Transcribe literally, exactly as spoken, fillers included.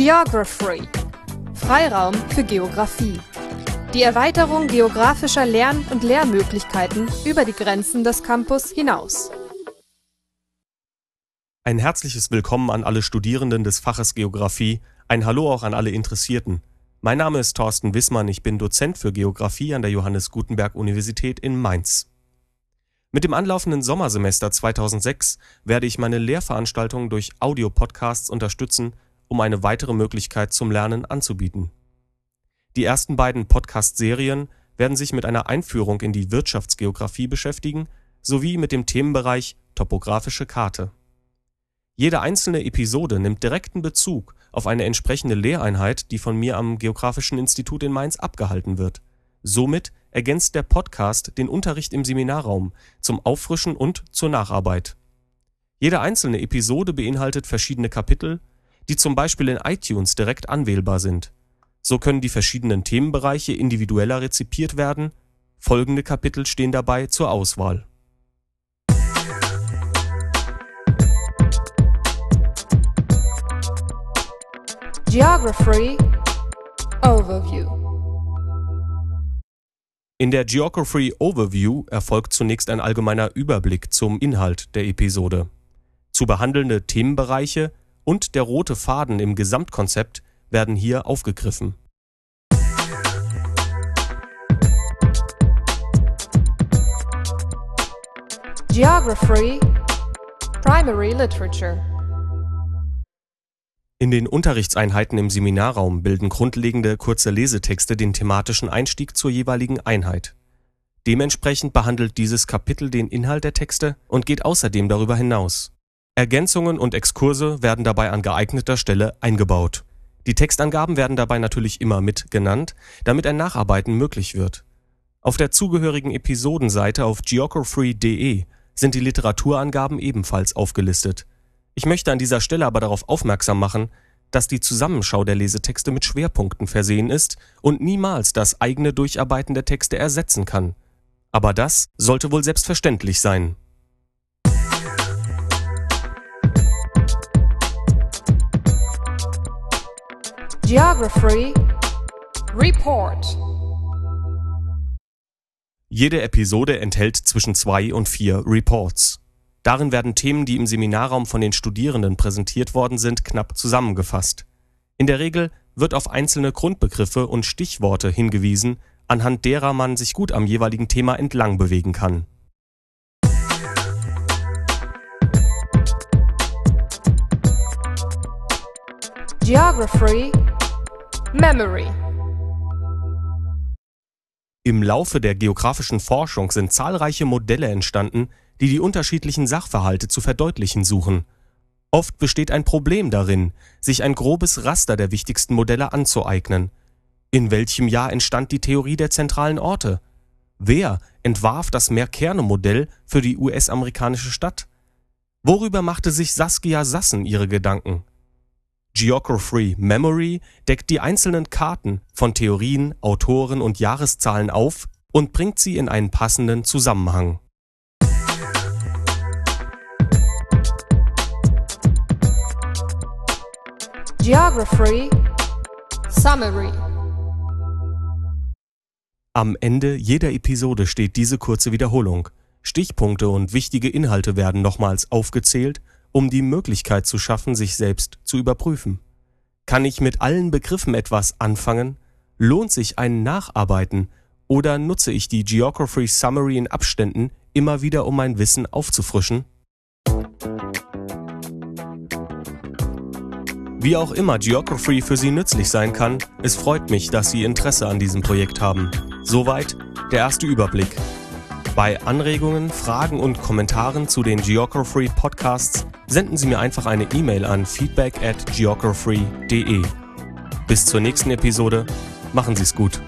Geografree – Freiraum für Geografie. Die Erweiterung geografischer Lern- und Lehrmöglichkeiten über die Grenzen des Campus hinaus. Ein herzliches Willkommen an alle Studierenden des Faches Geografie, ein Hallo auch an alle Interessierten. Mein Name ist Thorsten Wissmann, ich bin Dozent für Geografie an der Johannes-Gutenberg-Universität in Mainz. Mit dem anlaufenden Sommersemester zweitausendsechs werde ich meine Lehrveranstaltungen durch Audio-Podcasts unterstützen, um eine weitere Möglichkeit zum Lernen anzubieten. Die ersten beiden Podcast-Serien werden sich mit einer Einführung in die Wirtschaftsgeografie beschäftigen, sowie mit dem Themenbereich Topografische Karte. Jede einzelne Episode nimmt direkten Bezug auf eine entsprechende Lehreinheit, die von mir am Geografischen Institut in Mainz abgehalten wird. Somit ergänzt der Podcast den Unterricht im Seminarraum zum Auffrischen und zur Nacharbeit. Jede einzelne Episode beinhaltet verschiedene Kapitel, die zum Beispiel in iTunes direkt anwählbar sind. So können die verschiedenen Themenbereiche individueller rezipiert werden. Folgende Kapitel stehen dabei zur Auswahl. Geografree Overview. In der Geografree Overview erfolgt zunächst ein allgemeiner Überblick zum Inhalt der Episode. Zu behandelnde Themenbereiche und der rote Faden im Gesamtkonzept werden hier aufgegriffen. Geografree Primary Literature. In den Unterrichtseinheiten im Seminarraum bilden grundlegende kurze Lesetexte den thematischen Einstieg zur jeweiligen Einheit. Dementsprechend behandelt dieses Kapitel den Inhalt der Texte und geht außerdem darüber hinaus. Ergänzungen und Exkurse werden dabei an geeigneter Stelle eingebaut. Die Textangaben werden dabei natürlich immer mit genannt, damit ein Nacharbeiten möglich wird. Auf der zugehörigen Episodenseite auf geografree punkt de sind die Literaturangaben ebenfalls aufgelistet. Ich möchte an dieser Stelle aber darauf aufmerksam machen, dass die Zusammenschau der Lesetexte mit Schwerpunkten versehen ist und niemals das eigene Durcharbeiten der Texte ersetzen kann. Aber das sollte wohl selbstverständlich sein. Geografree Report. Jede Episode enthält zwischen zwei und vier Reports. Darin werden Themen, die im Seminarraum von den Studierenden präsentiert worden sind, knapp zusammengefasst. In der Regel wird auf einzelne Grundbegriffe und Stichworte hingewiesen, anhand derer man sich gut am jeweiligen Thema entlang bewegen kann. Geografree Memory. Im Laufe der geografischen Forschung sind zahlreiche Modelle entstanden, die die unterschiedlichen Sachverhalte zu verdeutlichen suchen. Oft besteht ein Problem darin, sich ein grobes Raster der wichtigsten Modelle anzueignen. In welchem Jahr entstand die Theorie der zentralen Orte? Wer entwarf das Mehrkerne-Modell für die U S-amerikanische Stadt? Worüber machte sich Saskia Sassen ihre Gedanken? Geografree Memory deckt die einzelnen Karten von Theorien, Autoren und Jahreszahlen auf und bringt sie in einen passenden Zusammenhang. Geografree Summary. Am Ende jeder Episode steht diese kurze Wiederholung. Stichpunkte und wichtige Inhalte werden nochmals aufgezählt, um die Möglichkeit zu schaffen, sich selbst zu überprüfen. Kann ich mit allen Begriffen etwas anfangen? Lohnt sich ein Nacharbeiten? Oder nutze ich die Geografree Summary in Abständen immer wieder, um mein Wissen aufzufrischen? Wie auch immer Geografree für Sie nützlich sein kann, es freut mich, dass Sie Interesse an diesem Projekt haben. Soweit der erste Überblick. Bei Anregungen, Fragen und Kommentaren zu den Geografree Podcasts senden Sie mir einfach eine E-Mail an feedback at geografree punkt de. Bis zur nächsten Episode, machen Sie es gut.